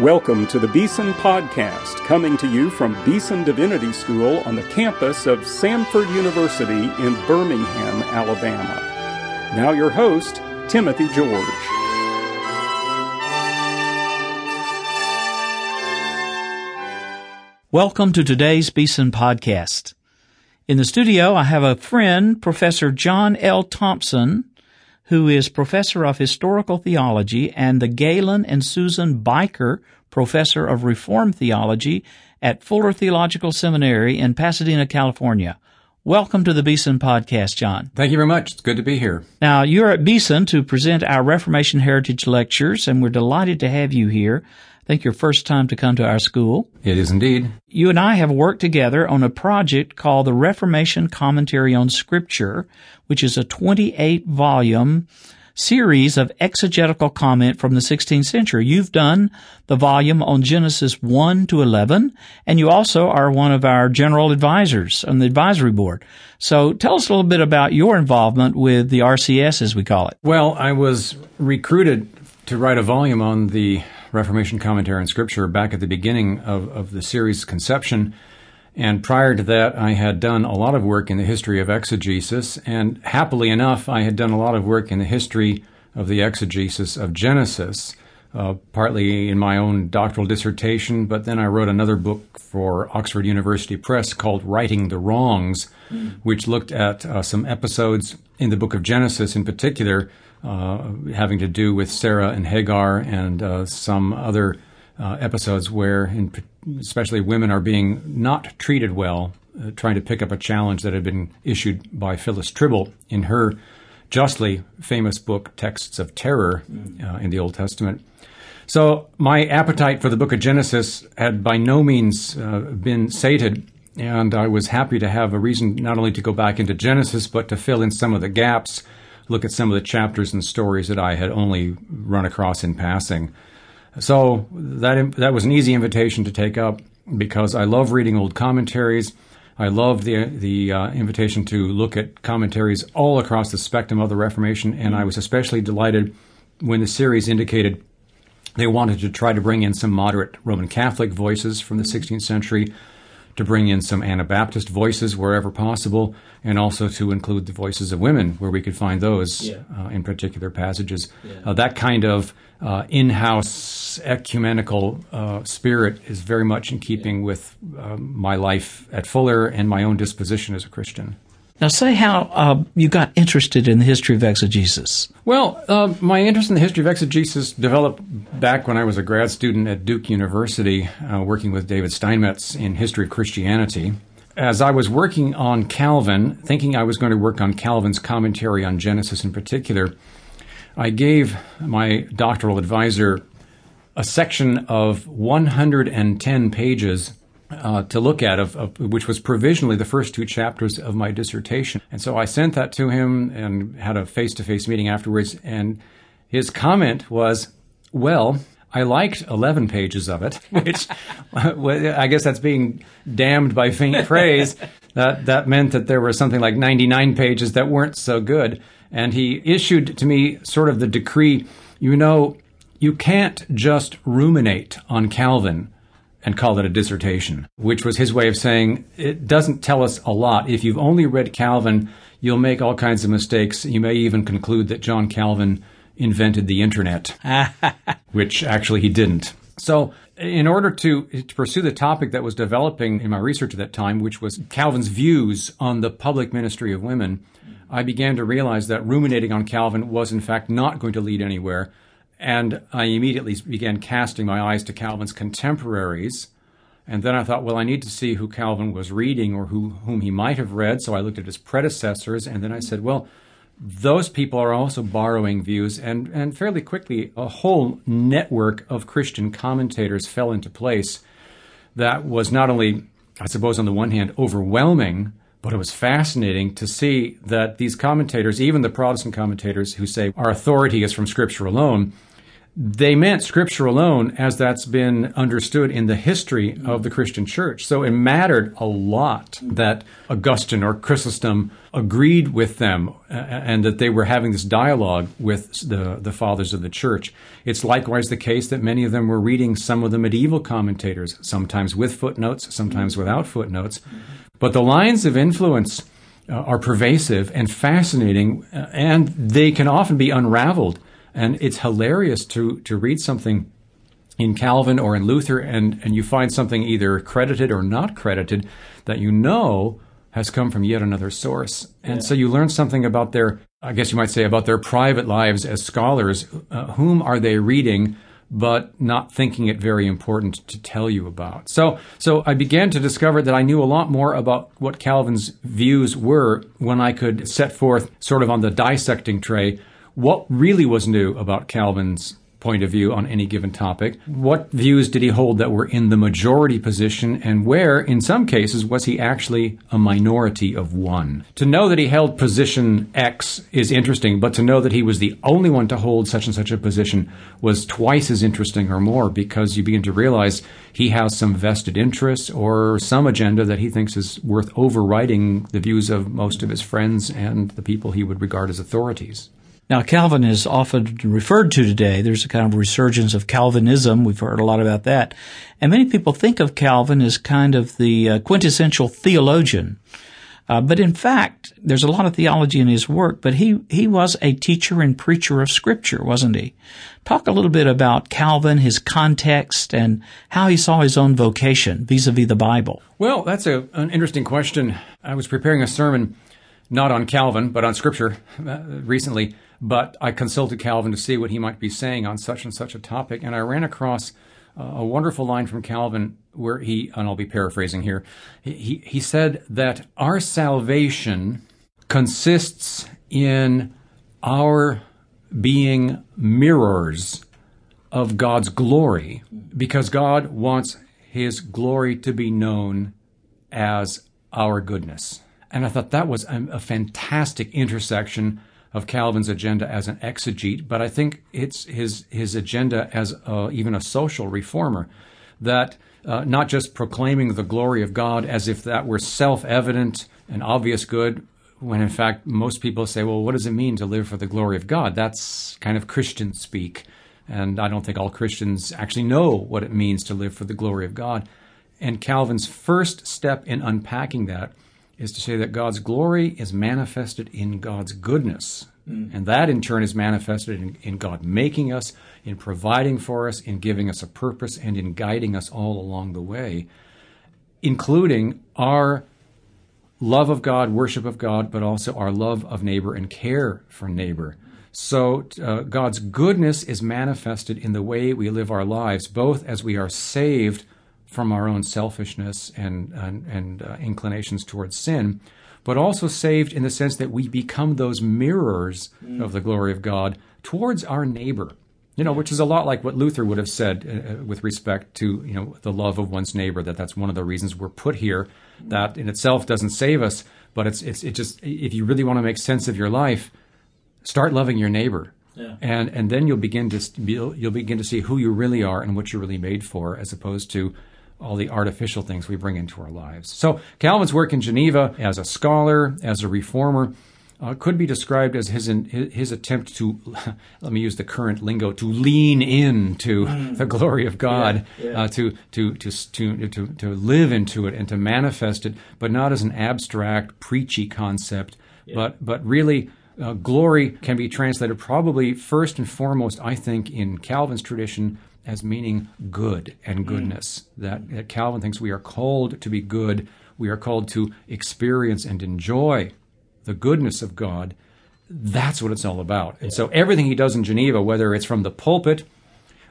Welcome to the Beeson Podcast, coming to you from Beeson Divinity School on the campus of Samford University in Birmingham, Alabama. Now your host, Timothy George. Welcome to today's Beeson Podcast. In the studio, I have a friend, Professor John L. Thompson, who is Professor of Historical Theology and the Galen and Susan Biker Professor of Reformed Theology at Fuller Theological Seminary in Pasadena, California. Welcome to the Beeson Podcast, John. Thank you very much. It's good to be here. Now, you're at Beeson to present our Reformation Heritage Lectures, and we're delighted to have you here. I think your first time to come to our school. It is indeed. You and I have worked together on a project called the Reformation Commentary on Scripture, which is a 28-volume series of exegetical comment from the 16th century. You've done the volume on Genesis 1 to 11, and you also are one of our general advisors on the advisory board. So tell us a little bit about your involvement with the RCS, as we call it. Well, I was recruited to write a volume on the Reformation Commentary on Scripture back at the beginning of the series' conception. And prior to that, I had done a lot of work in the history of exegesis. And happily enough, I had done a lot of work in the history of the exegesis of Genesis, partly in my own doctoral dissertation. But then I wrote another book for Oxford University Press called Writing the Wrongs, which looked at some episodes in the book of Genesis in particular, having to do with Sarah and Hagar and some other episodes where, especially women are being not treated well, trying to pick up a challenge that had been issued by Phyllis Trible in her justly famous book, Texts of Terror, in the Old Testament. So my appetite for the book of Genesis had by no means been sated, and I was happy to have a reason not only to go back into Genesis, but to fill in some of the gaps, look at some of the chapters and stories that I had only run across in passing. So that was an easy invitation to take up because I love reading old commentaries. I love the invitation to look at commentaries all across the spectrum of the Reformation, and I was especially delighted when the series indicated they wanted to try to bring in some moderate Roman Catholic voices from the 16th century, to bring in some Anabaptist voices wherever possible, and also to include the voices of women where we could find those in particular passages. Yeah. That kind of in-house ecumenical spirit is very much in keeping with my life at Fuller and my own disposition as a Christian. Now, say how you got interested in the history of exegesis. Well, my interest in the history of exegesis developed back when I was a grad student at Duke University, working with David Steinmetz in history of Christianity. As I was working on Calvin, thinking I was going to work on Calvin's commentary on Genesis in particular, I gave my doctoral advisor a section of 110 pages to look at, which was provisionally the first two chapters of my dissertation. And so I sent that to him and had a face-to-face meeting afterwards, and his comment was, well, I liked 11 pages of it, which I guess that's being damned by faint praise. That meant that there were something like 99 pages that weren't so good. And he issued to me sort of the decree, you can't just ruminate on Calvin and call it a dissertation, which was his way of saying it doesn't tell us a lot. If you've only read Calvin, you'll make all kinds of mistakes. You may even conclude that John Calvin invented the internet, which actually he didn't. So in order to pursue the topic that was developing in my research at that time, which was Calvin's views on the public ministry of women, I began to realize that ruminating on Calvin was in fact not going to lead anywhere. And I immediately began casting my eyes to Calvin's contemporaries. And then I thought, well, I need to see who Calvin was reading or whom he might have read. So I looked at his predecessors. And then I said, well, those people are also borrowing views. And fairly quickly, a whole network of Christian commentators fell into place that was not only, I suppose, on the one hand, overwhelming, but it was fascinating to see that these commentators, even the Protestant commentators who say our authority is from Scripture alone, they meant Scripture alone as that's been understood in the history of the Christian church. So it mattered a lot that Augustine or Chrysostom agreed with them and that they were having this dialogue with the fathers of the church. It's likewise the case that many of them were reading some of the medieval commentators, sometimes with footnotes, sometimes without footnotes. But the lines of influence are pervasive and fascinating, and they can often be unraveled. And it's hilarious to read something in Calvin or in Luther, and you find something either credited or not credited that you know has come from yet another source. And so you learn something about their, I guess you might say, about their private lives as scholars. Whom are they reading, but not thinking it very important to tell you about? So I began to discover that I knew a lot more about what Calvin's views were when I could set forth sort of on the dissecting tray what really was new about Calvin's point of view on any given topic. What views did he hold that were in the majority position, and where, in some cases, was he actually a minority of one? To know that he held position X is interesting, but to know that he was the only one to hold such and such a position was twice as interesting or more, because you begin to realize he has some vested interests or some agenda that he thinks is worth overriding the views of most of his friends and the people he would regard as authorities. Now, Calvin is often referred to today. There's a kind of resurgence of Calvinism. We've heard a lot about that. And many people think of Calvin as kind of the quintessential theologian. But in fact, there's a lot of theology in his work, but he was a teacher and preacher of Scripture, wasn't he? Talk a little bit about Calvin, his context, and how he saw his own vocation vis-a-vis the Bible. Well, that's an interesting question. I was preparing a sermon not on Calvin, but on Scripture recently. But I consulted Calvin to see what he might be saying on such and such a topic, and I ran across a wonderful line from Calvin where he, and I'll be paraphrasing here, he said that our salvation consists in our being mirrors of God's glory, because God wants his glory to be known as our goodness. And I thought that was a fantastic intersection of Calvin's agenda as an exegete, but I think it's his agenda as even a social reformer, that not just proclaiming the glory of God as if that were self-evident and obvious good, when in fact most people say, well, what does it mean to live for the glory of God? That's kind of Christian speak, and I don't think all Christians actually know what it means to live for the glory of God. And Calvin's first step in unpacking that is to say that God's glory is manifested in God's goodness. And that, in turn, is manifested in God making us, in providing for us, in giving us a purpose, and in guiding us all along the way, including our love of God, worship of God, but also our love of neighbor and care for neighbor. So God's goodness is manifested in the way we live our lives, both as we are saved from our own selfishness and inclinations towards sin, but also saved in the sense that we become those mirrors of the glory of God towards our neighbor, which is a lot like what Luther would have said with respect to, the love of one's neighbor, that's one of the reasons we're put here. That in itself doesn't save us, but it's just, if you really want to make sense of your life, start loving your neighbor. Yeah. And then you'll begin to see who you really are and what you're really made for, as opposed to all the artificial things we bring into our lives. So Calvin's work in Geneva as a scholar, as a reformer, could be described as his attempt to, let me use the current lingo, to lean into the glory of God, to live into it and to manifest it, but not as an abstract, preachy concept, but really. Glory can be translated probably first and foremost, I think, in Calvin's tradition as meaning good and goodness. That Calvin thinks we are called to be good. We are called to experience and enjoy the goodness of God. That's what it's all about. And so everything he does in Geneva, whether it's from the pulpit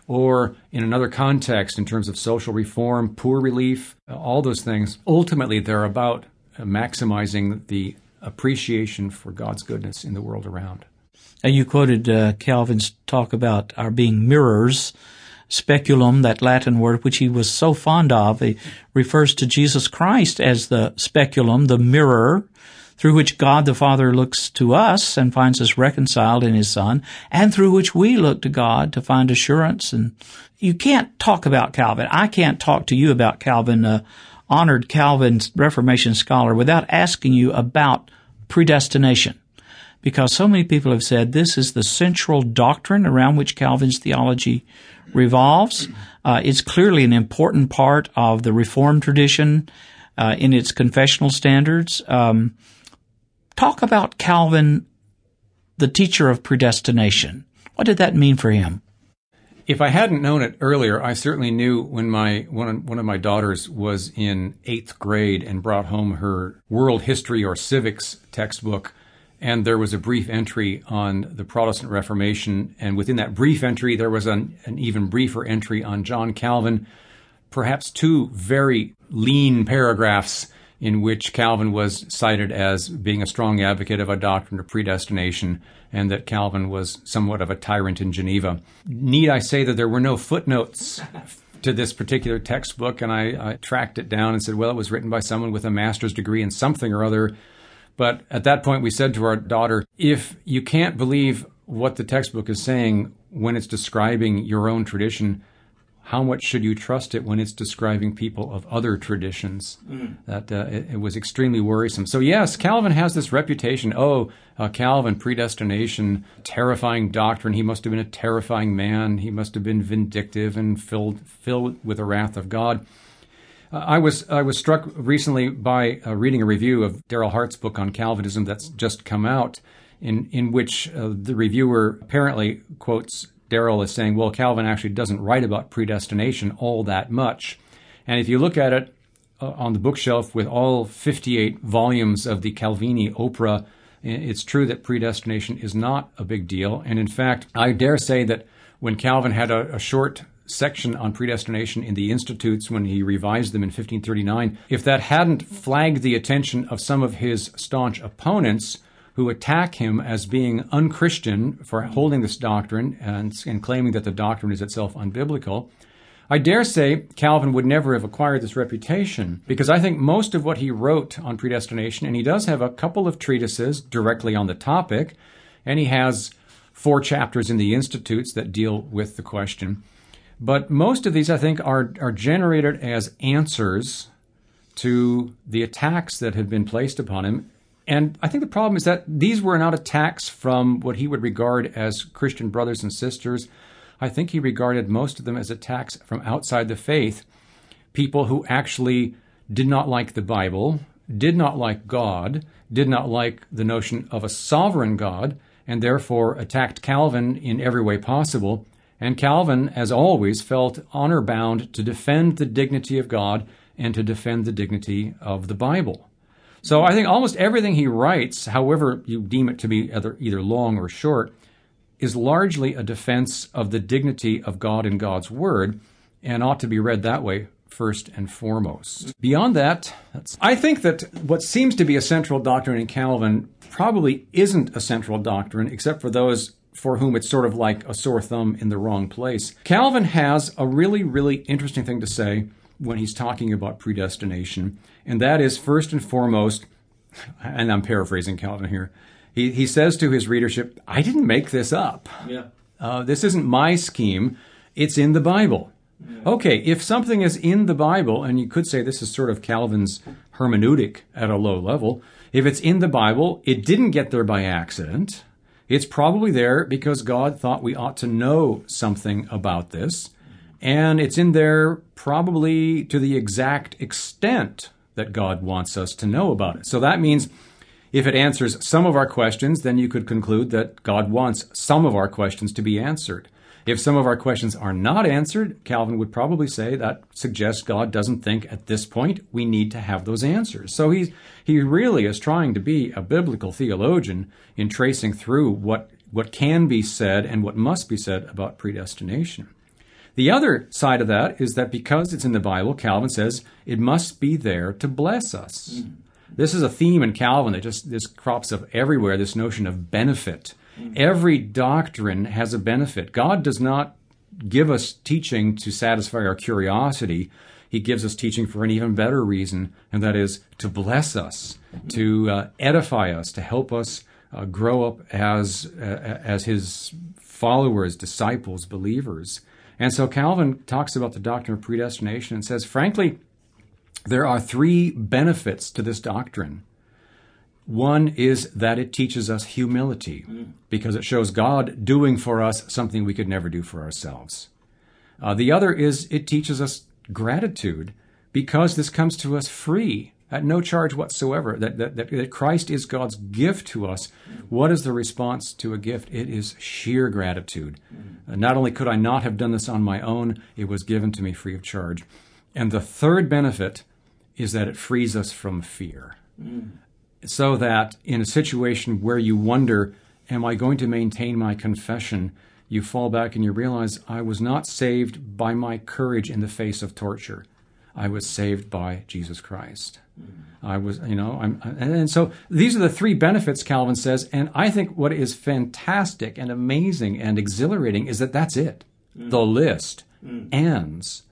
or in another context in terms of social reform, poor relief, all those things, ultimately they're about maximizing the appreciation for God's goodness in the world around. And you quoted Calvin's talk about our being mirrors, speculum, that Latin word which he was so fond of. It refers to Jesus Christ as the speculum, the mirror through which God the Father looks to us and finds us reconciled in His Son, and through which we look to God to find assurance. And you can't talk about Calvin. I can't talk to you about Calvin, honored Calvin Reformation scholar, without asking you about predestination, because so many people have said this is the central doctrine around which Calvin's theology revolves. It's clearly an important part of the Reformed tradition in its confessional standards. Talk about Calvin, the teacher of predestination. What did that mean for him? If I hadn't known it earlier, I certainly knew when one of my daughters was in 8th grade and brought home her world history or civics textbook, and there was a brief entry on the Protestant Reformation, and within that brief entry, there was an even briefer entry on John Calvin, perhaps two very lean paragraphs in which Calvin was cited as being a strong advocate of a doctrine of predestination, and that Calvin was somewhat of a tyrant in Geneva. Need I say that there were no footnotes to this particular textbook, and I tracked it down and said, well, it was written by someone with a master's degree in something or other. But at that point, we said to our daughter, if you can't believe what the textbook is saying when it's describing your own tradition, how much should you trust it when it's describing people of other traditions? That it was extremely worrisome. So yes, Calvin has this reputation. Calvin, predestination, terrifying doctrine. He must have been a terrifying man. He must have been vindictive and filled with the wrath of God. I was struck recently by reading a review of Darrell Hart's book on Calvinism that's just come out, in which the reviewer apparently quotes Darrell is saying, well, Calvin actually doesn't write about predestination all that much. And if you look at it on the bookshelf with all 58 volumes of the Calvini Opera, it's true that predestination is not a big deal. And in fact, I dare say that when Calvin had a short section on predestination in the Institutes when he revised them in 1539, if that hadn't flagged the attention of some of his staunch opponents, who attack him as being unchristian for holding this doctrine and claiming that the doctrine is itself unbiblical, I dare say Calvin would never have acquired this reputation, because I think most of what he wrote on predestination, and he does have a couple of treatises directly on the topic, and he has 4 chapters in the Institutes that deal with the question. But most of these, I think, are generated as answers to the attacks that have been placed upon him. And I think the problem is that these were not attacks from what he would regard as Christian brothers and sisters. I think he regarded most of them as attacks from outside the faith, people who actually did not like the Bible, did not like God, did not like the notion of a sovereign God, and therefore attacked Calvin in every way possible. And Calvin, as always, felt honor-bound to defend the dignity of God and to defend the dignity of the Bible. So I think almost everything he writes, however you deem it to be either long or short, is largely a defense of the dignity of God and God's Word, and ought to be read that way first and foremost. Beyond that, I think that what seems to be a central doctrine in Calvin probably isn't a central doctrine, except for those for whom it's sort of like a sore thumb in the wrong place. Calvin has a really, really interesting thing to say when he's talking about predestination, and that is first and foremost, and I'm paraphrasing Calvin here, he says to his readership, I didn't make this up. Yeah. This isn't my scheme. It's in the Bible. Yeah. Okay, if something is in the Bible, and you could say this is sort of Calvin's hermeneutic at a low level, if it's in the Bible, it didn't get there by accident. It's probably there because God thought we ought to know something about this. And it's in there probably to the exact extent that God wants us to know about it. So that means if it answers some of our questions, then you could conclude that God wants some of our questions to be answered. If some of our questions are not answered, Calvin would probably say that suggests God doesn't think at this point we need to have those answers. So he really is trying to be a biblical theologian in tracing through what can be said and what must be said about predestination. The other side of that is that because it's in the Bible, Calvin says it must be there to bless us. Mm-hmm. This is a theme in Calvin that this crops up everywhere, this notion of benefit. Mm-hmm. Every doctrine has a benefit. God does not give us teaching to satisfy our curiosity. He gives us teaching for an even better reason, and that is to bless us, to edify us, to help us grow up as his followers, disciples, believers. And so Calvin talks about the doctrine of predestination and says, frankly, there are three benefits to this doctrine. One is that it teaches us humility, because it shows God doing for us something we could never do for ourselves. The other is it teaches us gratitude, because this comes to us free, at no charge whatsoever, that Christ is God's gift to us. What is the response to a gift? It is sheer gratitude. Not only could I not have done this on my own, it was given to me free of charge. And the third benefit is that it frees us from fear. So that in a situation where you wonder, am I going to maintain my confession? You fall back and you realize, I was not saved by my courage in the face of torture. I was saved by Jesus Christ. I was, and so these are the three benefits, Calvin says, and I think what is fantastic and amazing and exhilarating is that that's it. The list ends.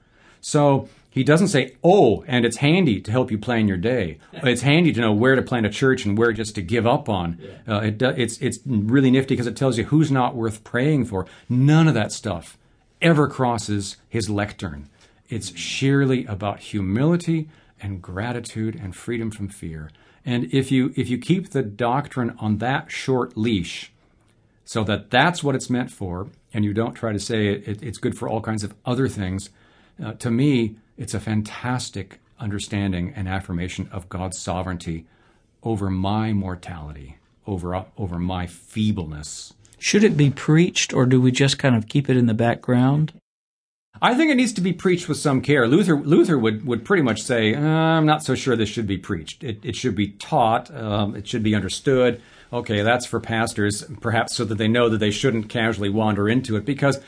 So he doesn't say, oh, and it's handy to help you plan your day. It's handy to know where to plant a church and where just to give up on. It's really nifty because it tells you who's not worth praying for. None of that stuff ever crosses his lectern. It's sheerly about humility and gratitude and freedom from fear. And if you keep the doctrine on that short leash, so that that's what it's meant for, and you don't try to say it's good for all kinds of other things, to me, it's a fantastic understanding and affirmation of God's sovereignty over my mortality, over my feebleness. Should it be preached, or do we just kind of keep it in the background? I think it needs to be preached with some care. Luther would pretty much say, I'm not so sure this should be preached. It should be taught. It should be understood. Okay, that's for pastors, perhaps so that they know that they shouldn't casually wander into it, because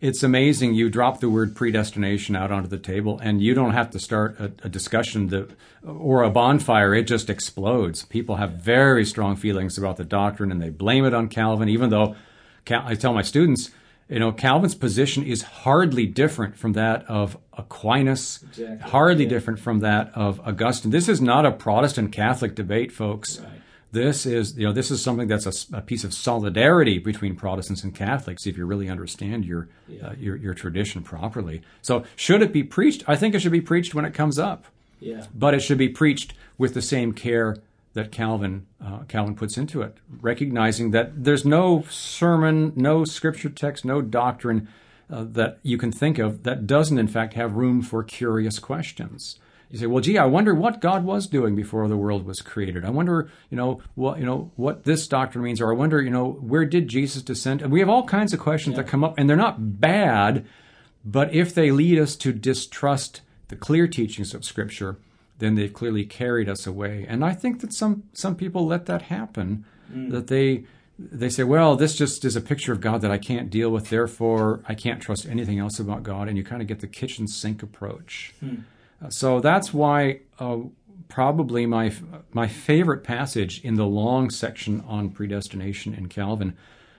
it's amazing. You drop the word predestination out onto the table, and you don't have to start a discussion or a bonfire. It just explodes. People have very strong feelings about the doctrine, and they blame it on Calvin, even though I tell my students, Calvin's position is hardly different from that of Aquinas, different from that of Augustine. This is not a Protestant Catholic debate, folks. Right. This is, this is something that's a piece of solidarity between Protestants and Catholics, if you really understand your tradition properly. So, should it be preached? I think it should be preached when it comes up. Yeah. But it should be preached with the same care that Calvin puts into it, recognizing that there's no sermon, no scripture text, no doctrine that you can think of that doesn't, in fact, have room for curious questions. You say, well, gee, I wonder what God was doing before the world was created. I wonder, what this doctrine means, or I wonder, where did Jesus descend? And we have all kinds of questions that come up, and they're not bad, but if they lead us to distrust the clear teachings of Scripture, then they've clearly carried us away. And I think that some people let that happen, that they say, well, this just is a picture of God that I can't deal with, therefore I can't trust anything else about God, and you kind of get the kitchen sink approach. So that's why probably my favorite passage in the long section on predestination in Calvin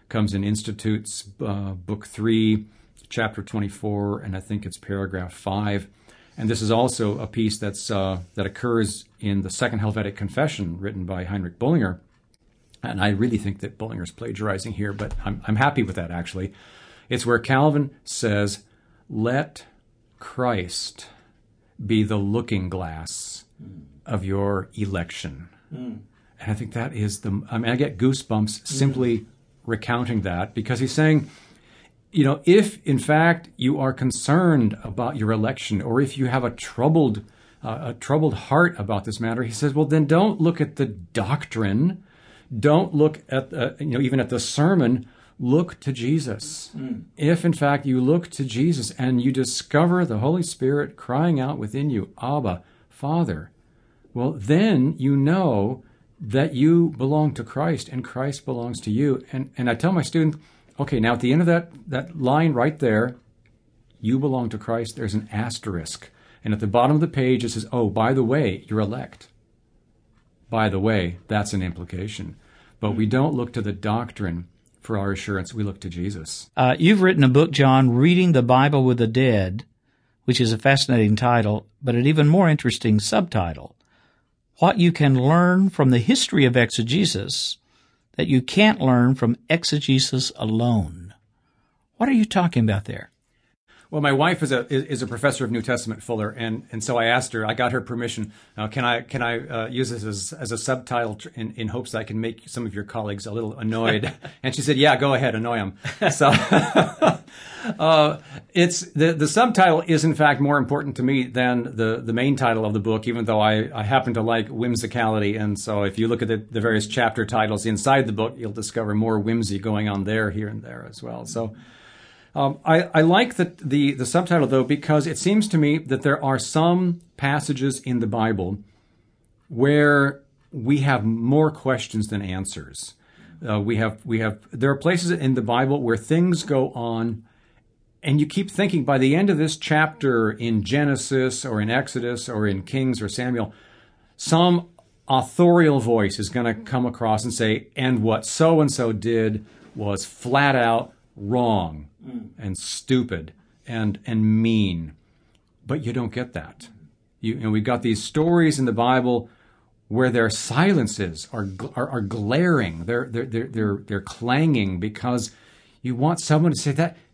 comes in Institutes, Book 3, Chapter 24, and I think it's paragraph 5. And this is also a piece that occurs in the Second Helvetic Confession written by Heinrich Bullinger. And I really think that Bullinger's plagiarizing here, but I'm happy with that, actually. It's where Calvin says, let Christ be the looking glass of your election. And I think that is I get goosebumps simply recounting that, because he's saying, if, in fact, you are concerned about your election, or if you have a troubled heart about this matter, he says, well, then don't look at the doctrine. Don't look at, even at the sermon. Look to Jesus. If, in fact, you look to Jesus and you discover the Holy Spirit crying out within you, Abba, Father, well, then you know that you belong to Christ and Christ belongs to you. And I tell my students, okay, now at the end of that line right there, you belong to Christ, there's an asterisk. And at the bottom of the page, it says, oh, by the way, you're elect. By the way, that's an implication. But we don't look to the doctrine for our assurance. We look to Jesus. You've written a book, John, Reading the Bible with the Dead, which is a fascinating title, but an even more interesting subtitle, What You Can Learn from the History of Exegesis That You Can't Learn from Exegesis Alone. What are you talking about there? Well, my wife is a professor of New Testament, Fuller, and so I asked her. I got her permission. Can I use this as a subtitle in hopes that I can make some of your colleagues a little annoyed? And she said, "Yeah, go ahead, annoy them." So it's the subtitle is in fact more important to me than the main title of the book, even though I happen to like whimsicality. And so if you look at the various chapter titles inside the book, you'll discover more whimsy going on there, here, and there as well. So. I like the subtitle, though, because it seems to me that there are some passages in the Bible where we have more questions than answers. There are places in the Bible where things go on, and you keep thinking by the end of this chapter in Genesis or in Exodus or in Kings or Samuel, some authorial voice is going to come across and say, and what so-and-so did was flat out wrong. And stupid and mean, but you don't get that. You know, we've got these stories in the Bible where their silences are glaring, they're clanging because you want someone to say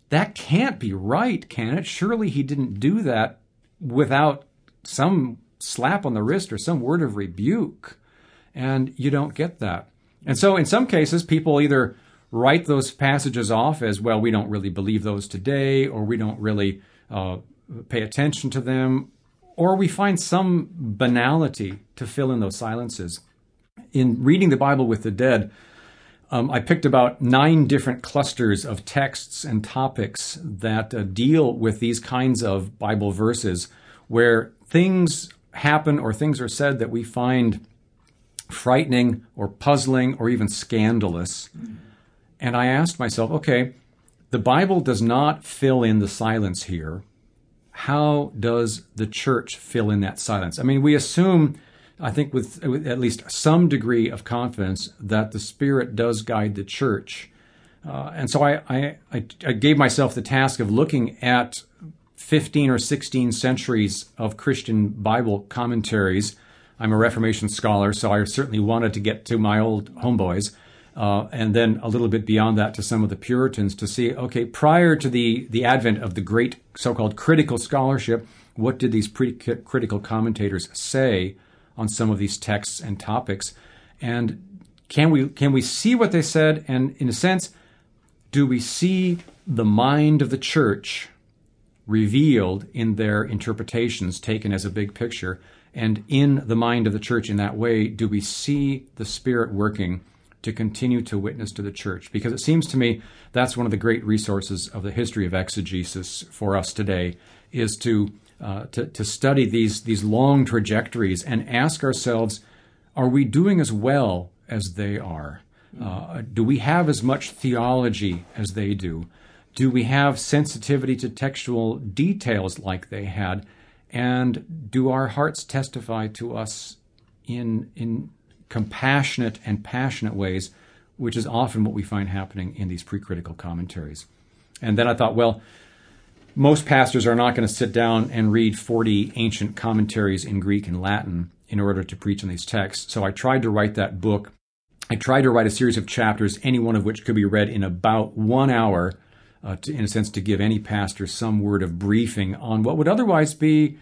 that can't be right, can it? Surely he didn't do that without some slap on the wrist or some word of rebuke, and you don't get that. And so, in some cases, people either write those passages off as, well, we don't really believe those today, or we don't really pay attention to them, or we find some banality to fill in those silences. In Reading the Bible with the Dead, I picked about 9 different clusters of texts and topics that deal with these kinds of Bible verses where things happen or things are said that we find frightening or puzzling or even scandalous. And I asked myself, okay, the Bible does not fill in the silence here. How does the church fill in that silence? I mean, we assume, I think with at least some degree of confidence, that the Spirit does guide the church. And so I gave myself the task of looking at 15 or 16 centuries of Christian Bible commentaries. I'm a Reformation scholar, so I certainly wanted to get to my old homeboys. And then a little bit beyond that to some of the Puritans to see, okay, prior to the advent of the great so-called critical scholarship, what did these critical commentators say on some of these texts and topics? And can we see what they said? And in a sense, do we see the mind of the church revealed in their interpretations taken as a big picture? And in the mind of the church in that way, do we see the Spirit working to continue to witness to the church? Because it seems to me that's one of the great resources of the history of exegesis for us today, is to study these long trajectories and ask ourselves, are we doing as well as they are? Do we have as much theology as they do? Do we have sensitivity to textual details like they had? And do our hearts testify to us in compassionate and passionate ways, which is often what we find happening in these pre-critical commentaries? And then I thought, well, most pastors are not going to sit down and read 40 ancient commentaries in Greek and Latin in order to preach on these texts. So I tried to write that book. I tried to write a series of chapters, any one of which could be read in about 1 hour, in a sense, to give any pastor some word of briefing on what would otherwise be,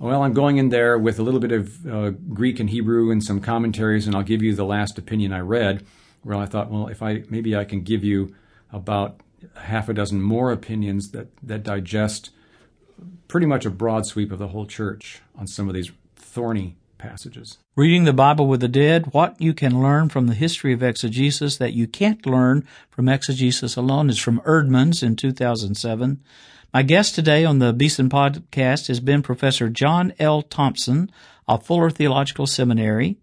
well, I'm going in there with a little bit of Greek and Hebrew and some commentaries, and I'll give you the last opinion I read, where I thought, well, maybe I can give you about half a dozen more opinions that digest pretty much a broad sweep of the whole church on some of these thorny passages. Reading the Bible with the Dead, What You Can Learn from the History of Exegesis That You Can't Learn from Exegesis Alone, is from Erdman's in 2007. My guest today on the Beeson Podcast has been Professor John L. Thompson of Fuller Theological Seminary.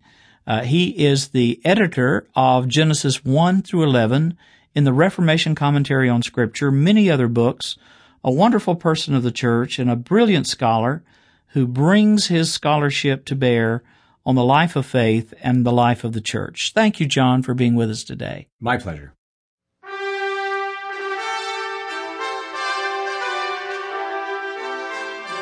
He is the editor of Genesis 1 through 11 in the Reformation Commentary on Scripture, many other books, a wonderful person of the church, and a brilliant scholar who brings his scholarship to bear on the life of faith and the life of the church. Thank you, John, for being with us today. My pleasure.